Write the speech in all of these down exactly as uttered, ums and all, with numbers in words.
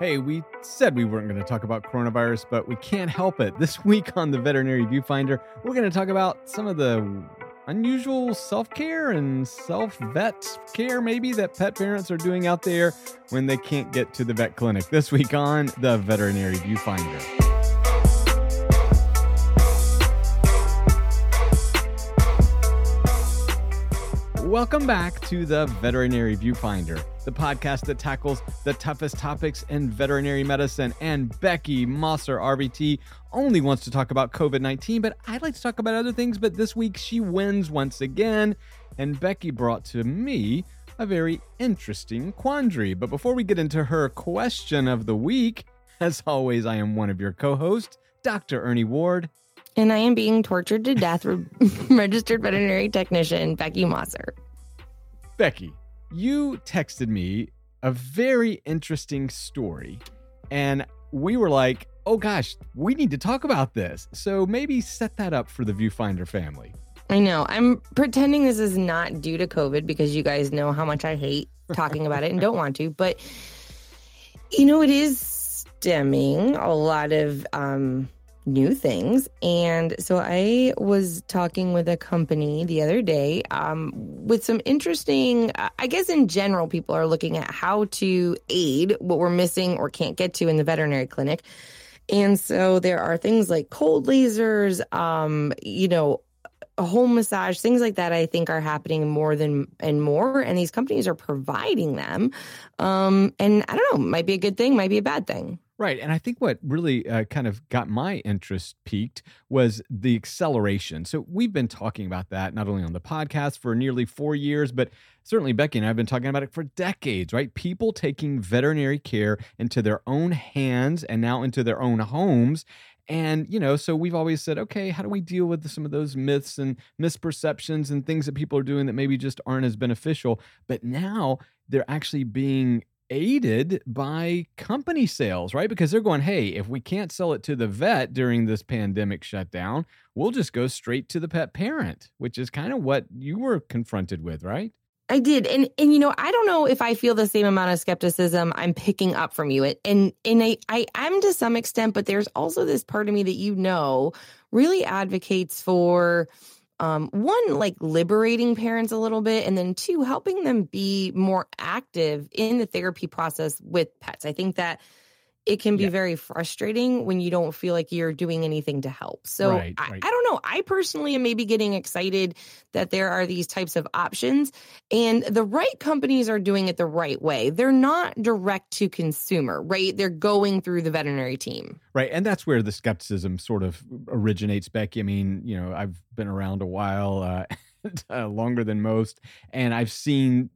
Hey, we said we weren't going to talk about coronavirus, but we can't help it. This week on the Veterinary Viewfinder, we're going to talk about some of the unusual self-care and self-vet care maybe that pet parents are doing out there when they can't get to the vet clinic. This week on the Veterinary Viewfinder. Welcome back to the Veterinary Viewfinder, the podcast that tackles the toughest topics in veterinary medicine. And Becky Mosser, R V T, only wants to talk about covid nineteen, but I'd like to talk about other things. But this week she wins once again. And Becky brought to me a very interesting quandary. But before we get into her question of the week, as always, I am one of your co-hosts, Doctor Ernie Ward. And I am being tortured to death, re- registered veterinary technician, Becky Mosser. Becky, you texted me a very interesting story, and we were like, oh gosh, we need to talk about this. So maybe set that up for the Viewfinder family. I know. I'm pretending this is not due to COVID because you guys know how much I hate talking about it and don't want to. But, you know, it is stemming a lot of um, new things. And so I was talking with a company the other day um, with some interesting, uh, I guess in general, people are looking at how to aid what we're missing or can't get to in the veterinary clinic. And so there are things like cold lasers, um, you know, a home massage, things like that, I think are happening more than and more. And these companies are providing them. Um, and I don't know, might be a good thing, might be a bad thing. Right. And I think what really uh, kind of got my interest piqued was the acceleration. So we've been talking about that not only on the podcast for nearly four years, but certainly Becky and I have been talking about it for decades, right? People taking veterinary care into their own hands and now into their own homes. And, you know, so we've always said, okay, how do we deal with some of those myths and misperceptions and things that people are doing that maybe just aren't as beneficial? But now they're actually being aided by company sales, right? Because they're going, hey, if we can't sell it to the vet during this pandemic shutdown, we'll just go straight to the pet parent, which is kind of what you were confronted with, right? I did. And, and you know, I don't know if I feel the same amount of skepticism I'm picking up from you. And and I, I am to some extent, but there's also this part of me that, you know, really advocates for Um, one, like liberating parents a little bit, and then two, helping them be more active in the therapy process with pets. I think that it can be yeah. very frustrating when you don't feel like you're doing anything to help. So right, I, right. I don't know. I personally am maybe getting excited that there are these types of options, and the right companies are doing it the right way. They're not direct to consumer, right? They're going through the veterinary team. Right. And that's where the skepticism sort of originates, Becky. I mean, you know, I've been around a while, uh, longer than most, and I've seen,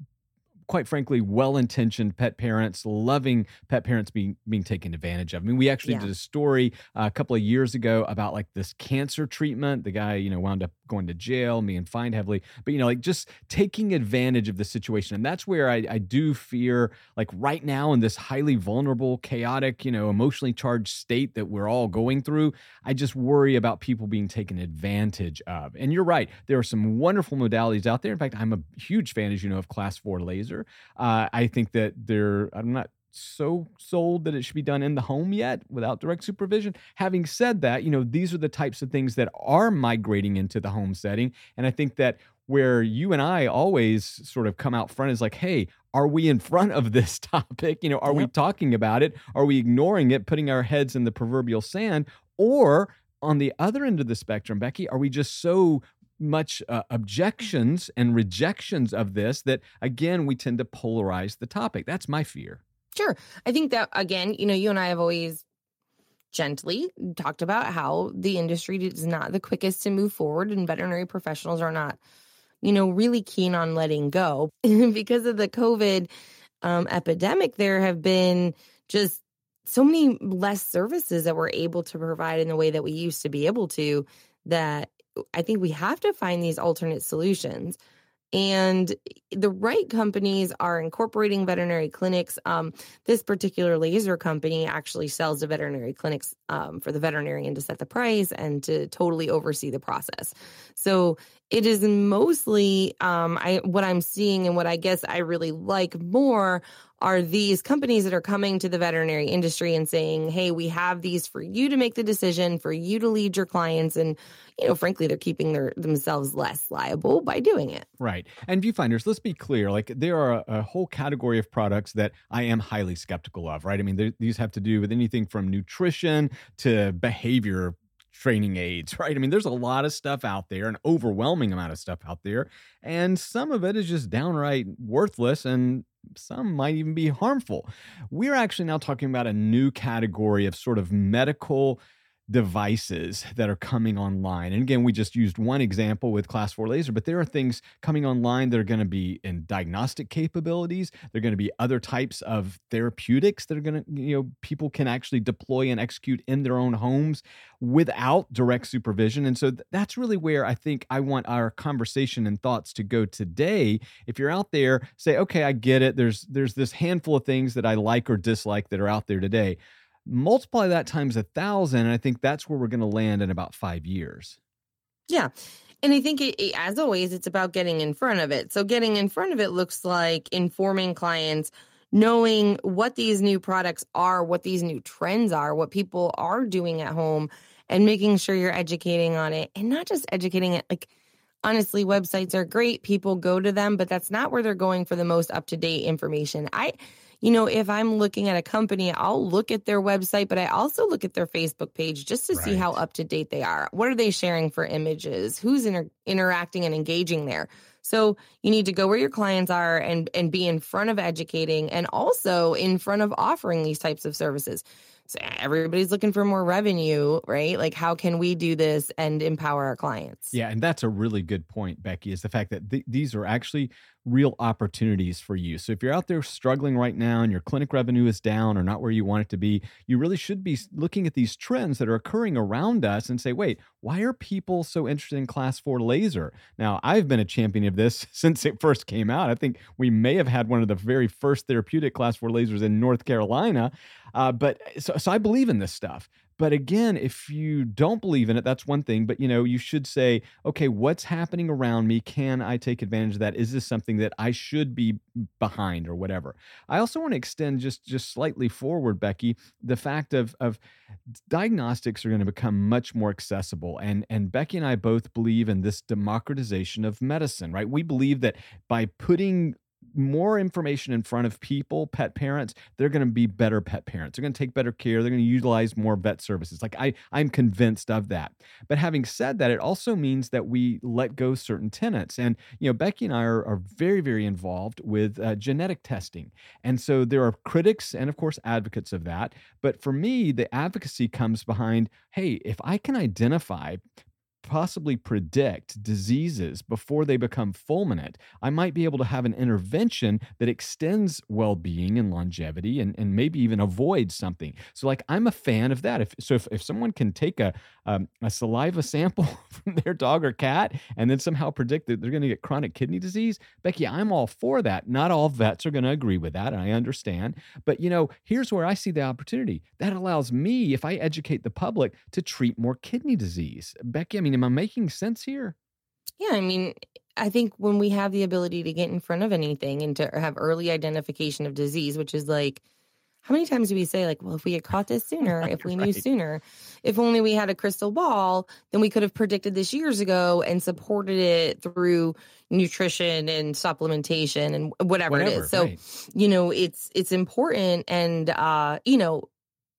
quite frankly, well-intentioned pet parents, loving pet parents being being taken advantage of. I mean, we actually yeah. did a story uh, a couple of years ago about like this cancer treatment. The guy, you know, wound up going to jail, being fined heavily, but, you know, like just taking advantage of the situation. And that's where I, I do fear, like right now in this highly vulnerable, chaotic, you know, emotionally charged state that we're all going through, I just worry about people being taken advantage of. And you're right. There are some wonderful modalities out there. In fact, I'm a huge fan, as you know, of class four laser. Uh, I think that they're, I'm not so sold that it should be done in the home yet without direct supervision. Having said that, you know, these are the types of things that are migrating into the home setting. And I think that where you and I always sort of come out front is like, hey, are we in front of this topic? You know, are yep. we talking about it? Are we ignoring it, putting our heads in the proverbial sand? Or on the other end of the spectrum, Becky, are we just so much uh, objections and rejections of this that, again, we tend to polarize the topic? That's my fear. Sure. I think that, again, you know, you and I have always gently talked about how the industry is not the quickest to move forward, and veterinary professionals are not, you know, really keen on letting go. Because of the COVID um, epidemic, there have been just so many less services that we're able to provide in the way that we used to be able to, that I think we have to find these alternate solutions, and the right companies are incorporating veterinary clinics. Um, this particular laser company actually sells to veterinary clinics um, for the veterinarian to set the price and to totally oversee the process. So it is mostly um, I what I'm seeing, and what I guess I really like more are these companies that are coming to the veterinary industry and saying, hey, we have these for you to make the decision, for you to lead your clients. And, you know, frankly, they're keeping their themselves less liable by doing it. Right. And viewfinders, let's be clear, like there are a whole category of products that I am highly skeptical of, right? I mean, these have to do with anything from nutrition to behavior training aids, right? I mean, there's a lot of stuff out there, an overwhelming amount of stuff out there. And some of it is just downright worthless, and some might even be harmful. We're actually now talking about a new category of sort of medical devices that are coming online. And again, we just used one example with class four laser, but there are things coming online that are going to be in diagnostic capabilities. There are going to be other types of therapeutics that are going to, you know, people can actually deploy and execute in their own homes without direct supervision. And so th- that's really where I think I want our conversation and thoughts to go today. If you're out there, say, okay, I get it. There's, there's this handful of things that I like or dislike that are out there today. Multiply that times a thousand, and I think that's where we're going to land in about five years. Yeah. And I think, it, it, as always, it's about getting in front of it. So getting in front of it looks like informing clients, knowing what these new products are, what these new trends are, what people are doing at home, and making sure you're educating on it. And not just educating it, like, honestly, websites are great. People go to them, but that's not where they're going for the most up-to-date information. I... You know, if I'm looking at a company, I'll look at their website, but I also look at their Facebook page just to right. see how up to date they are. What are they sharing for images? Who's inter- interacting and engaging there? So you need to go where your clients are and, and be in front of educating, and also in front of offering these types of services. So everybody's looking for more revenue, right? Like, how can we do this and empower our clients? Yeah, and that's a really good point, Becky, is the fact that th- these are actually real opportunities for you. So if you're out there struggling right now and your clinic revenue is down or not where you want it to be, you really should be looking at these trends that are occurring around us and say, wait, why are people so interested in class four laser? Now, I've been a champion of this since it first came out. I think we may have had one of the very first therapeutic class four lasers in North Carolina. Uh, but so, so I believe in this stuff. But again, if you don't believe in it, that's one thing. But, you know, you should say, okay, what's happening around me? Can I take advantage of that? Is this something that I should be behind or whatever? I also want to extend just, just slightly forward, Becky, the fact of, of diagnostics are going to become much more accessible. And, and Becky and I both believe in this democratization of medicine, right? We believe that by putting more information in front of people, pet parents, they're going to be better pet parents. They're going to take better care. They're going to utilize more vet services. Like I, I'm convinced of that. But having said that, it also means that we let go certain tenets. And, you know, Becky and I are, are very, very involved with uh, genetic testing. And so there are critics and, of course, advocates of that. But for me, the advocacy comes behind, hey, if I can identify possibly predict diseases before they become fulminant, I might be able to have an intervention that extends well-being and longevity and, and maybe even avoid something. So like, I'm a fan of that. If, so if, if someone can take a, um, a saliva sample from their dog or cat and then somehow predict that they're going to get chronic kidney disease, Becky, I'm all for that. Not all vets are going to agree with that, and I understand. But, you know, here's where I see the opportunity. That allows me, if I educate the public, to treat more kidney disease. Becky, I mean, am I making sense here? Yeah, I mean, I think when we have the ability to get in front of anything and to have early identification of disease, which is like, how many times do we say, like, well, if we had caught this sooner, if we right. knew sooner, if only we had a crystal ball, then we could have predicted this years ago and supported it through nutrition and supplementation and whatever, whatever it is. So, right. you know, it's it's important. And, uh, you know,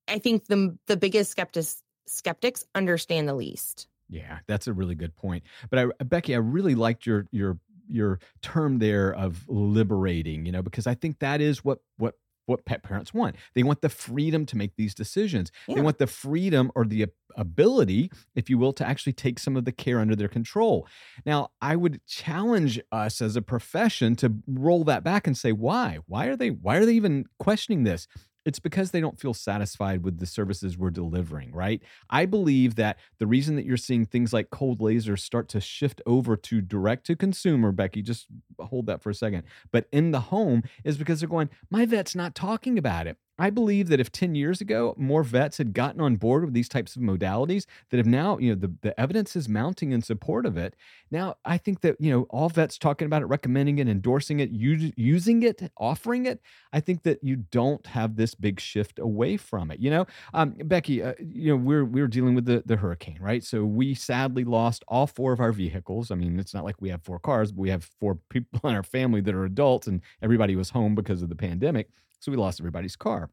I think the, the biggest skeptics, skeptics understand the least. Yeah, that's a really good point. But I, Becky, I really liked your your your term there of liberating, you know, because I think that is what what what pet parents want. They want the freedom to make these decisions. Yeah. They want the freedom or the ability, if you will, to actually take some of the care under their control. Now, I would challenge us as a profession to roll that back and say, why? Why are they why are they even questioning this? It's because they don't feel satisfied with the services we're delivering, right? I believe that the reason that you're seeing things like cold lasers start to shift over to direct to consumer, Becky, just hold that for a second, but in the home is because they're going, my vet's not talking about it. I believe that if ten years ago, more vets had gotten on board with these types of modalities that have now, you know, the, the evidence is mounting in support of it. Now, I think that, you know, all vets talking about it, recommending it, endorsing it, us- using it, offering it, I think that you don't have this big shift away from it. You know, um, Becky, uh, you know, we're, we're dealing with the, the hurricane, right? So we sadly lost all four of our vehicles. I mean, it's not like we have four cars, but we have four people in our family that are adults and everybody was home because of the pandemic. So we lost everybody's car.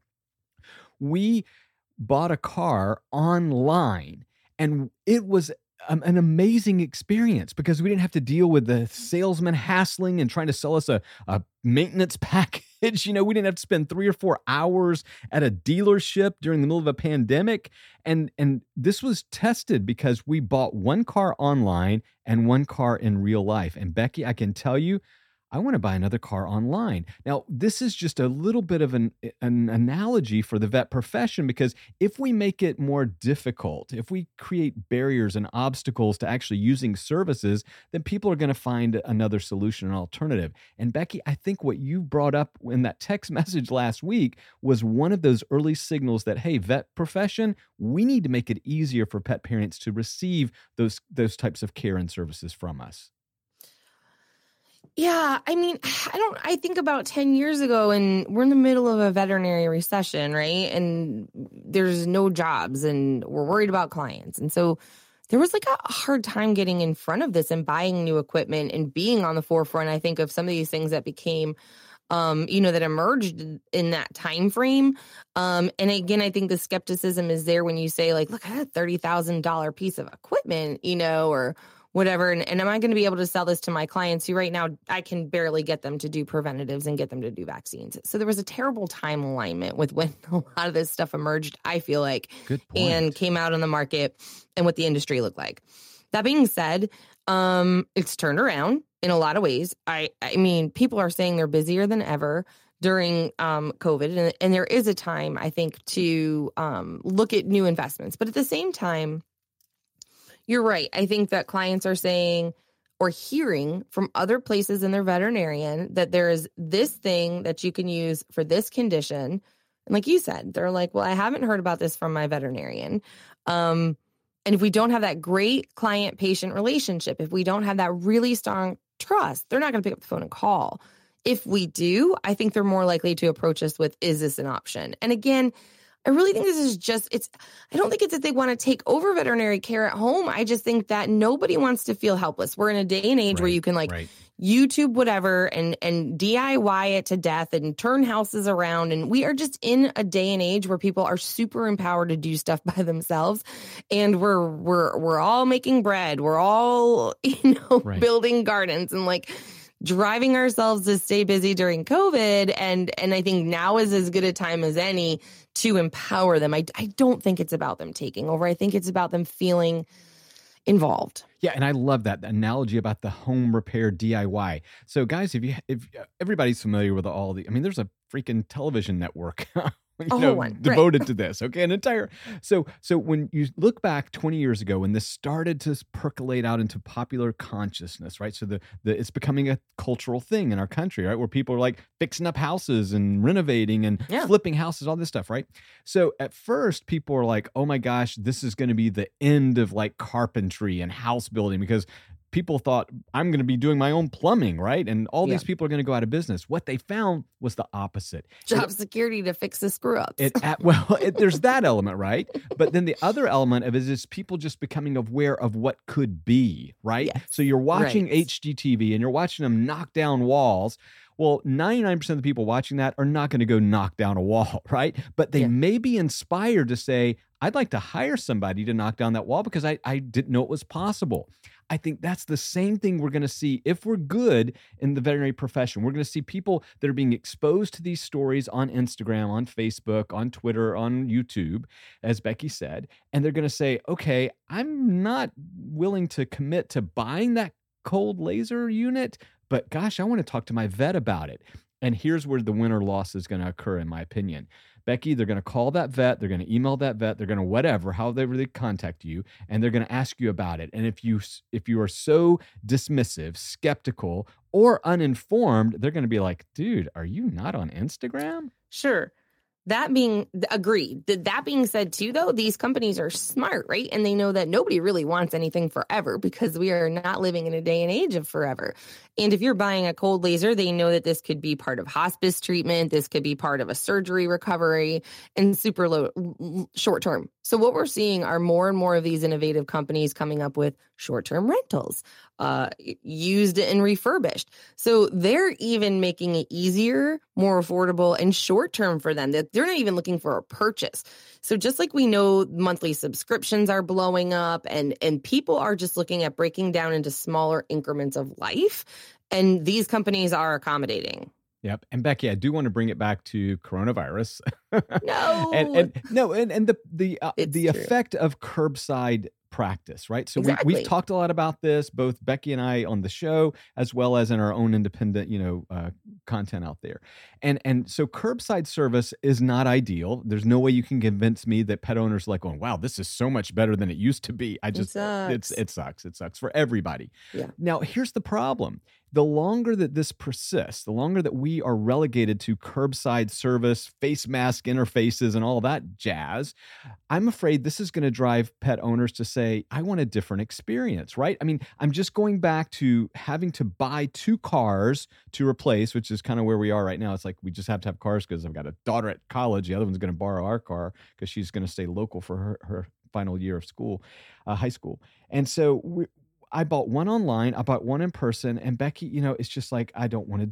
We bought a car online, and it was um, an amazing experience because we didn't have to deal with the salesman hassling and trying to sell us a, a maintenance package. You know, we didn't have to spend three or four hours at a dealership during the middle of a pandemic. And, and this was tested because we bought one car online and one car in real life. And Becky, I can tell you, I want to buy another car online. Now, this is just a little bit of an, an analogy for the vet profession, because if we make it more difficult, if we create barriers and obstacles to actually using services, then people are going to find another solution, an alternative. And Becky, I think what you brought up in that text message last week was one of those early signals that, hey, vet profession, we need to make it easier for pet parents to receive those, those types of care and services from us. Yeah, I mean, I don't, I think about ten years ago, and we're in the middle of a veterinary recession, right? And there's no jobs and we're worried about clients. And so there was like a hard time getting in front of this and buying new equipment and being on the forefront, I think, of some of these things that became, um, you know, that emerged in that time frame. Um, and again, I think the skepticism is there when you say, like, look, I had a thirty thousand dollars piece of equipment, you know, or whatever. And, and am I going to be able to sell this to my clients who right now I can barely get them to do preventatives and get them to do vaccines? So there was a terrible time alignment with when a lot of this stuff emerged, I feel like, and came out on the market and what the industry looked like. That being said, um, it's turned around in a lot of ways. I, I mean, people are saying they're busier than ever during um, COVID. And, and there is a time, I think, to um, look at new investments. But at the same time, you're right. I think that clients are saying or hearing from other places in their veterinarian that there is this thing that you can use for this condition. And like you said, they're like, well, I haven't heard about this from my veterinarian. Um, and if we don't have that great client-patient relationship, if we don't have that really strong trust, they're not going to pick up the phone and call. If we do, I think they're more likely to approach us with, is this an option? And again, I really think this is just, it's, I don't think it's that they want to take over veterinary care at home. I just think that nobody wants to feel helpless. We're in a day and age right, where you can like right. YouTube whatever and, and D I Y it to death and turn houses around. And we are just in a day and age where people are super empowered to do stuff by themselves. And we're, we're, we're all making bread. We're all, you know, right. building gardens and like driving ourselves to stay busy during COVID. And, and I think now is as good a time as any to empower them. I, I don't think it's about them taking over. I think it's about them feeling involved. Yeah, and I love that analogy about the home repair D I Y. So guys, if you if everybody's familiar with all the, I mean, there's a freaking television network you know, one. devoted right. to this. Okay, an entire. So so when you look back twenty years ago, when this started to percolate out into popular consciousness, right? So the, the it's becoming a cultural thing in our country, right? Where people are like fixing up houses and renovating and yeah. flipping houses, all this stuff, right? So at first, people are like, oh my gosh, this is going to be the end of like carpentry and house building, because people thought, I'm going to be doing my own plumbing, right? And all yeah. these people are going to go out of business. What they found was the opposite. Job it, security to fix the screw-ups. It, at, well, it, there's that element, right? But then the other element of it is people just becoming aware of what could be, right? Yes. So you're watching right. H G T V and you're watching them knock down walls. Well, ninety-nine percent of the people watching that are not going to go knock down a wall, right? But they yeah. may be inspired to say, I'd like to hire somebody to knock down that wall because I, I didn't know it was possible. I think that's the same thing we're going to see if we're good in the veterinary profession. We're going to see people that are being exposed to these stories on Instagram, on Facebook, on Twitter, on YouTube, as Becky said, and they're going to say, okay, I'm not willing to commit to buying that cold laser unit, but gosh, I want to talk to my vet about it. And here's where the win or loss is going to occur, in my opinion. Becky, they're going to call that vet. They're going to email that vet. They're going to whatever, however they contact you, and they're going to ask you about it. And if you if you are so dismissive, skeptical, or uninformed, they're going to be like, dude, are you not on Instagram? Sure. That being agreed, that being said, too, though, these companies are smart, right? And they know that nobody really wants anything forever because we are not living in a day and age of forever. And if you're buying a cold laser, they know that this could be part of hospice treatment. This could be part of a surgery recovery and super low short term. So what we're seeing are more and more of these innovative companies coming up with short term rentals, uh, used and refurbished. So they're even making it easier, more affordable and short term for them. That they're not even looking for a purchase. So just like we know monthly subscriptions are blowing up and, and people are just looking at breaking down into smaller increments of life, and these companies are accommodating. Yep. And Becky, I do want to bring it back to coronavirus. No. and, and no, and, and the the uh, the true. effect of curbside practice, right? So exactly. we, we've talked a lot about this, both Becky and I on the show, as well as in our own independent, you know, uh, content out there. And and so curbside service is not ideal. There's no way you can convince me that pet owners are like going, wow, this is so much better than it used to be. I just, it sucks. It's, it sucks. It sucks for everybody. Yeah. Now, here's the problem. The longer that this persists, the longer that we are relegated to curbside service, face mask interfaces, and all that jazz, I'm afraid this is going to drive pet owners to say, I want a different experience, right? I mean, I'm just going back to having to buy two cars to replace, which is kind of where we are right now. It's like, we just have to have cars because I've got a daughter at college. The other one's going to borrow our car because she's going to stay local for her, her final year of school, uh, high school. And so we I bought one online, I bought one in person, and Becky, you know, it's just like, I don't want to,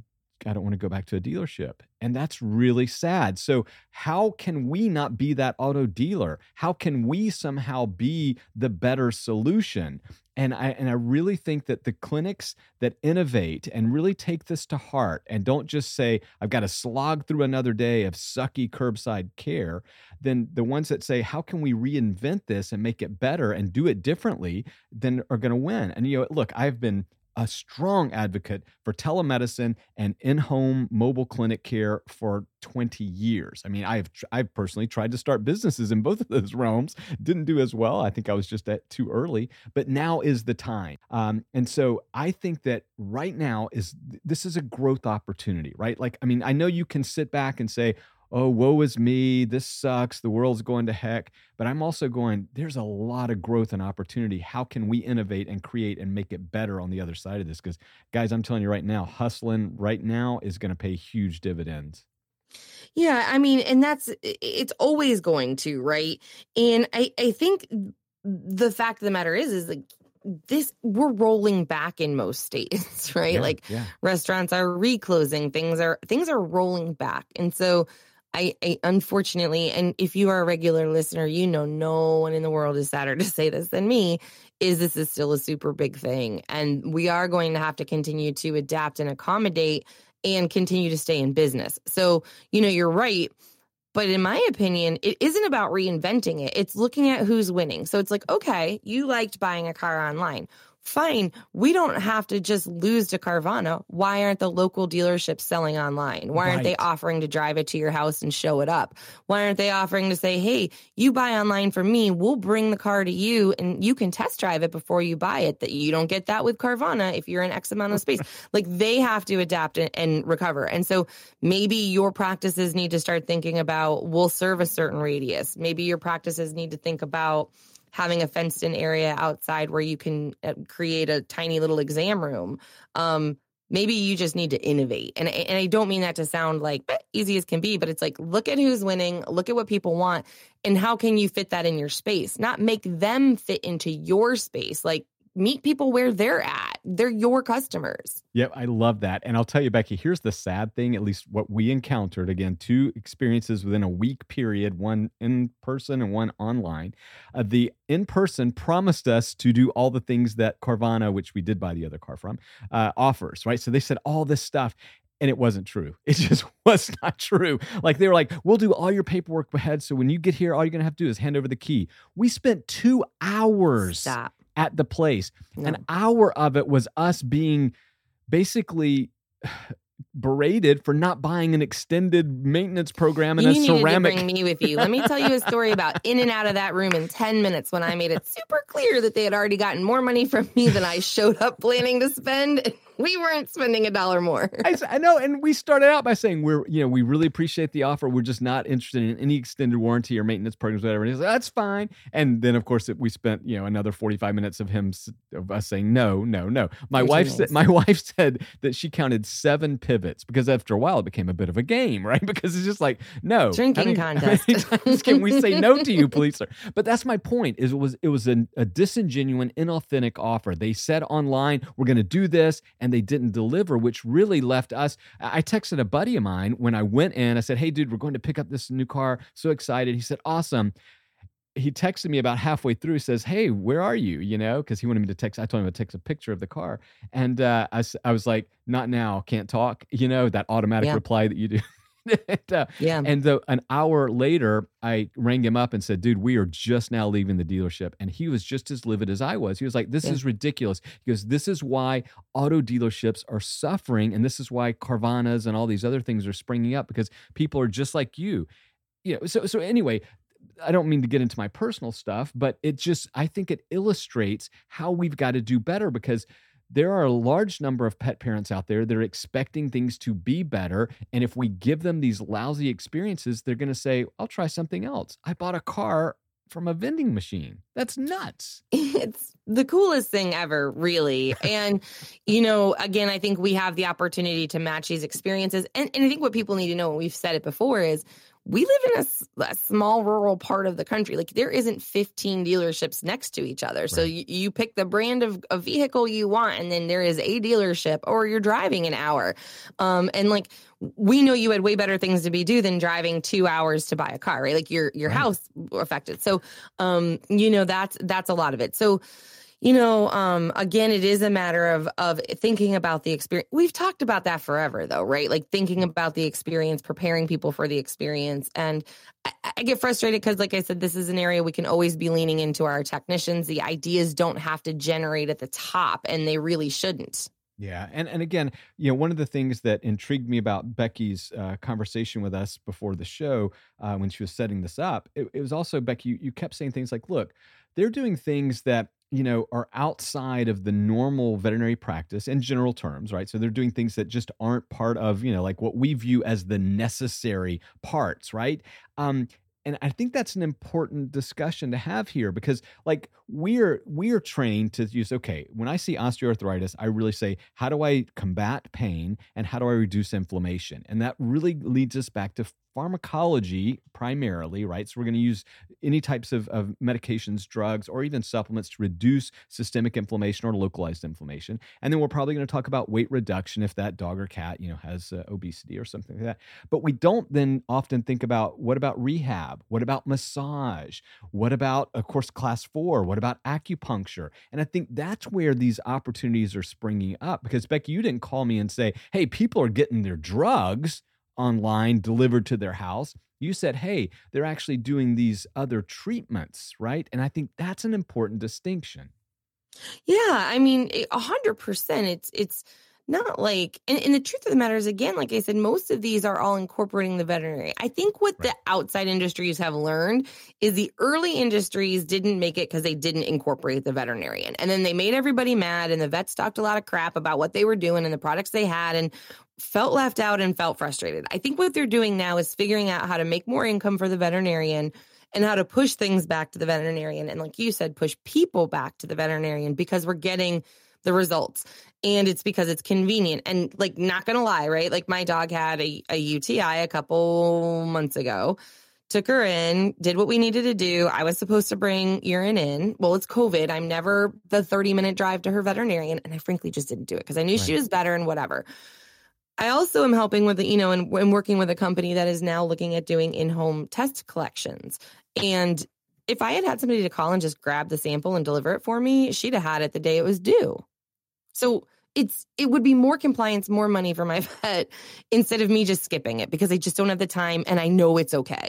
I don't want to go back to a dealership. And that's really sad. So how can we not be that auto dealer? How can we somehow be the better solution? And I, and I really think that the clinics that innovate and really take this to heart and don't just say, I've got to slog through another day of sucky curbside care, then the ones that say, how can we reinvent this and make it better and do it differently, then are going to win. And, you know, look, I've been a strong advocate for telemedicine and in-home mobile clinic care for twenty years. I mean, I've I've personally tried to start businesses in both of those realms. Didn't do as well. I think I was just at too early, but now is the time. Um, and so I think that right now is, this is a growth opportunity, right? Like, I mean, I know you can sit back and say, oh, woe is me, this sucks, the world's going to heck. But I'm also going, there's a lot of growth and opportunity. How can we innovate and create and make it better on the other side of this? Because guys, I'm telling you right now, hustling right now is going to pay huge dividends. Yeah, I mean, and that's, it's always going to, right? And I, I think the fact of the matter is, is like, this, we're rolling back in most states, right? Yeah, like yeah. Restaurants are reclosing, things are, things are rolling back. And so I, I unfortunately, and if you are a regular listener, you know, no one in the world is sadder to say this than me, is this is still a super big thing. And we are going to have to continue to adapt and accommodate and continue to stay in business. So, you know, you're right. But in my opinion, it isn't about reinventing it. It's looking at who's winning. So it's like, okay, you liked buying a car online. Fine. We don't have to just lose to Carvana. Why aren't the local dealerships selling online? Why aren't right. they offering to drive it to your house and show it up? Why aren't they offering to say, hey, you buy online from me, we'll bring the car to you and you can test drive it before you buy it? That you don't get that with Carvana if you're in X amount of space. Like, they have to adapt and, and recover. And so maybe your practices need to start thinking about, we'll serve a certain radius. Maybe your practices need to think about having a fenced-in area outside where you can create a tiny little exam room. Um, maybe you just need to innovate. And, and I don't mean that to sound like easy as can be, but it's like, look at who's winning, look at what people want, and how can you fit that in your space? Not make them fit into your space. Like, meet people where they're at. They're your customers. Yep, I love that. And I'll tell you, Becky, here's the sad thing, at least what we encountered. Again, two experiences within a week period, one in person and one online. Uh, the in-person promised us to do all the things that Carvana, which we did buy the other car from, uh, offers, right? So they said all this stuff. And it wasn't true. It just was not true. Like, they were like, we'll do all your paperwork ahead. So when you get here, all you're going to have to do is hand over the key. We spent two hours Stop. at the place. No. An hour of it was us being basically berated for not buying an extended maintenance program and you a ceramic. You needed to bring me with you. Let me tell you a story about in and out of that room in ten minutes when I made it super clear that they had already gotten more money from me than I showed up planning to spend. we weren't spending a dollar more. I, I know. And we started out by saying, we're, you know, we really appreciate the offer. We're just not interested in any extended warranty or maintenance programs, or whatever. And he's like, that's fine. And then, of course, it, we spent, you know, another forty-five minutes of him, of us saying, no, no, no. My Which wife said, my wife said that she counted seven pivots, because after a while it became a bit of a game, right? Because it's just like, no. Drinking many, contest. Can we say no to you, police sir? But that's my point, is it was, it was an, a disingenuous, inauthentic offer. They said online, we're going to do this, and they didn't deliver, which really left us. I texted a buddy of mine when I went in. I said, hey, dude, we're going to pick up this new car. So excited. He said, awesome. He texted me about halfway through, says, hey, where are you? You know, because he wanted me to text. I told him to text a picture of the car. And uh, I, I was like, not now, can't talk. You know, that automatic yeah. reply that you do. and, uh, yeah. And the, an hour later, I rang him up and said, dude, we are just now leaving the dealership. And he was just as livid as I was. He was like, this yeah. is ridiculous. He goes, this is why auto dealerships are suffering. And this is why Carvanas and all these other things are springing up, because people are just like you. You know, so, so anyway, I don't mean to get into my personal stuff, but it just, I think it illustrates how we've got to do better, because there are a large number of pet parents out there that are expecting things to be better. And if we give them these lousy experiences, they're going to say, I'll try something else. I bought a car from a vending machine. That's nuts. It's the coolest thing ever, really. And, you know, again, I think we have the opportunity to match these experiences. And, and I think what people need to know, and we've said it before, is we live in a, a small rural part of the country. Like, there isn't fifteen dealerships next to each other. Right. So you, you pick the brand of a vehicle you want, and then there is a dealership, or you're driving an hour. Um, and like, we know you had way better things to be do than driving two hours to buy a car, right? Like your, your right. house affected. So, um, you know, that's, that's a lot of it. So, you know, um, again, it is a matter of of thinking about the experience. We've talked about that forever, though, right? Like thinking about the experience, preparing people for the experience. And I, I get frustrated because, like I said, this is an area we can always be leaning into our technicians. The ideas don't have to generate at the top, and they really shouldn't. Yeah. And and again, you know, one of the things that intrigued me about Becky's uh, conversation with us before the show, uh, when she was setting this up, it, it was also, Becky, you, you kept saying things like, look, they're doing things that, you know, are outside of the normal veterinary practice in general terms, right? So they're doing things that just aren't part of, you know, like what we view as the necessary parts, right? Um, and I think that's an important discussion to have here, because like we're, we're trained to use, okay, when I see osteoarthritis, I really say, how do I combat pain and how do I reduce inflammation? And that really leads us back to pharmacology primarily, right? So we're going to use any types of, of medications, drugs, or even supplements to reduce systemic inflammation or localized inflammation. And then we're probably going to talk about weight reduction if that dog or cat, you know, has uh, obesity or something like that. But we don't then often think about, what about rehab? What about massage? What about, of course, class four? What about acupuncture? And I think that's where these opportunities are springing up, because Becky, you didn't call me and say, hey, people are getting their drugs online delivered to their house. You said, hey, they're actually doing these other treatments, right? And I think that's an important distinction. Yeah. I mean, a hundred percent. It's, it's not like, and, and the truth of the matter is, again, like I said, most of these are all incorporating the veterinary. I think what right. the outside industries have learned is the early industries didn't make it because they didn't incorporate the veterinarian. And then they made everybody mad, and the vets talked a lot of crap about what they were doing and the products they had, and felt left out and felt frustrated. I think what they're doing now is figuring out how to make more income for the veterinarian and how to push things back to the veterinarian. And like you said, push people back to the veterinarian, because we're getting the results, and it's because it's convenient. And like, not going to lie, right? Like my dog had a, a U T I a couple months ago. Took her in, did what we needed to do. I was supposed to bring urine in. Well, it's COVID. I'm never the thirty minute drive to her veterinarian. And I frankly just didn't do it because I knew right. she was better and whatever. I also am helping with, you know, and, and working with a company that is now looking at doing in-home test collections. And if I had had somebody to call and just grab the sample and deliver it for me, she'd have had it the day it was due. So it's it would be more compliance, more money for my vet, instead of me just skipping it because I just don't have the time and I know it's okay.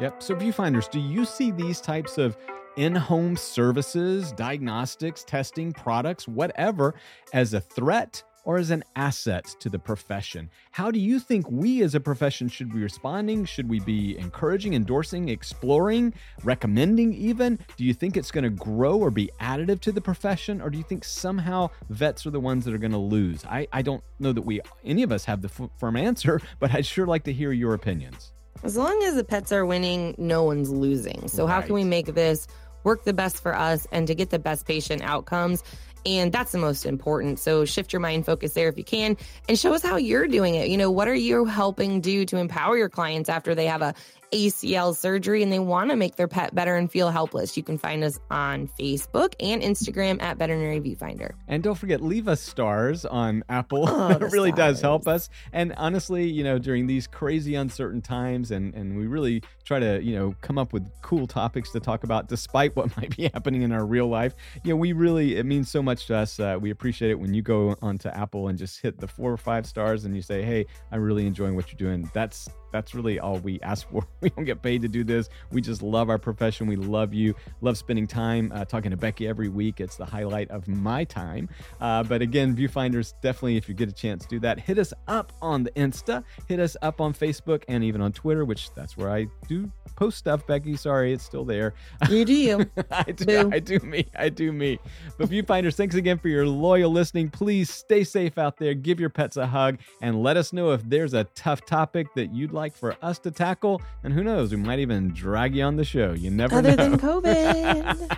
Yep. So viewfinders, do you see these types of in-home services, diagnostics, testing, products, whatever, as a threat or as an asset to the profession? How do you think we as a profession should be responding? Should we be encouraging, endorsing, exploring, recommending even? Do you think it's going to grow or be additive to the profession? Or do you think somehow vets are the ones that are going to lose? I, I don't know that we, any of us have the f- firm answer, but I'd sure like to hear your opinions. As long as the pets are winning, no one's losing. So right. How can we make this work the best for us and to get the best patient outcomes? And that's the most important. So shift your mind focus there if you can, and show us how you're doing it. You know, what are you helping do to empower your clients after they have a A C L surgery and they want to make their pet better and feel helpless? You can find us on Facebook and Instagram at Veterinary Viewfinder. And don't forget, leave us stars on Apple. Oh, it really stars. Does help us. And honestly, you know, during these crazy uncertain times, and, and we really try to, you know, come up with cool topics to talk about despite what might be happening in our real life. You know, we really, it means so much to us. Uh, we appreciate it when you go onto Apple and just hit the four or five stars and you say, hey, I'm really enjoying what you're doing. That's That's really all we ask for. We don't get paid to do this. We just love our profession. We love you. Love spending time uh, talking to Becky every week. It's the highlight of my time. Uh, but again, Viewfinders, definitely, if you get a chance, do that. Hit us up on the Insta. Hit us up on Facebook and even on Twitter, which that's where I do post stuff, Becky. Sorry, it's still there. You do you. I do. Boo. I do me. I do me. But Viewfinders, thanks again for your loyal listening. Please stay safe out there. Give your pets a hug and let us know if there's a tough topic that you'd like for us to tackle, and who knows, we might even drag you on the show. You never know. Other than COVID.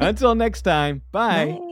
Until next time, bye. Bye.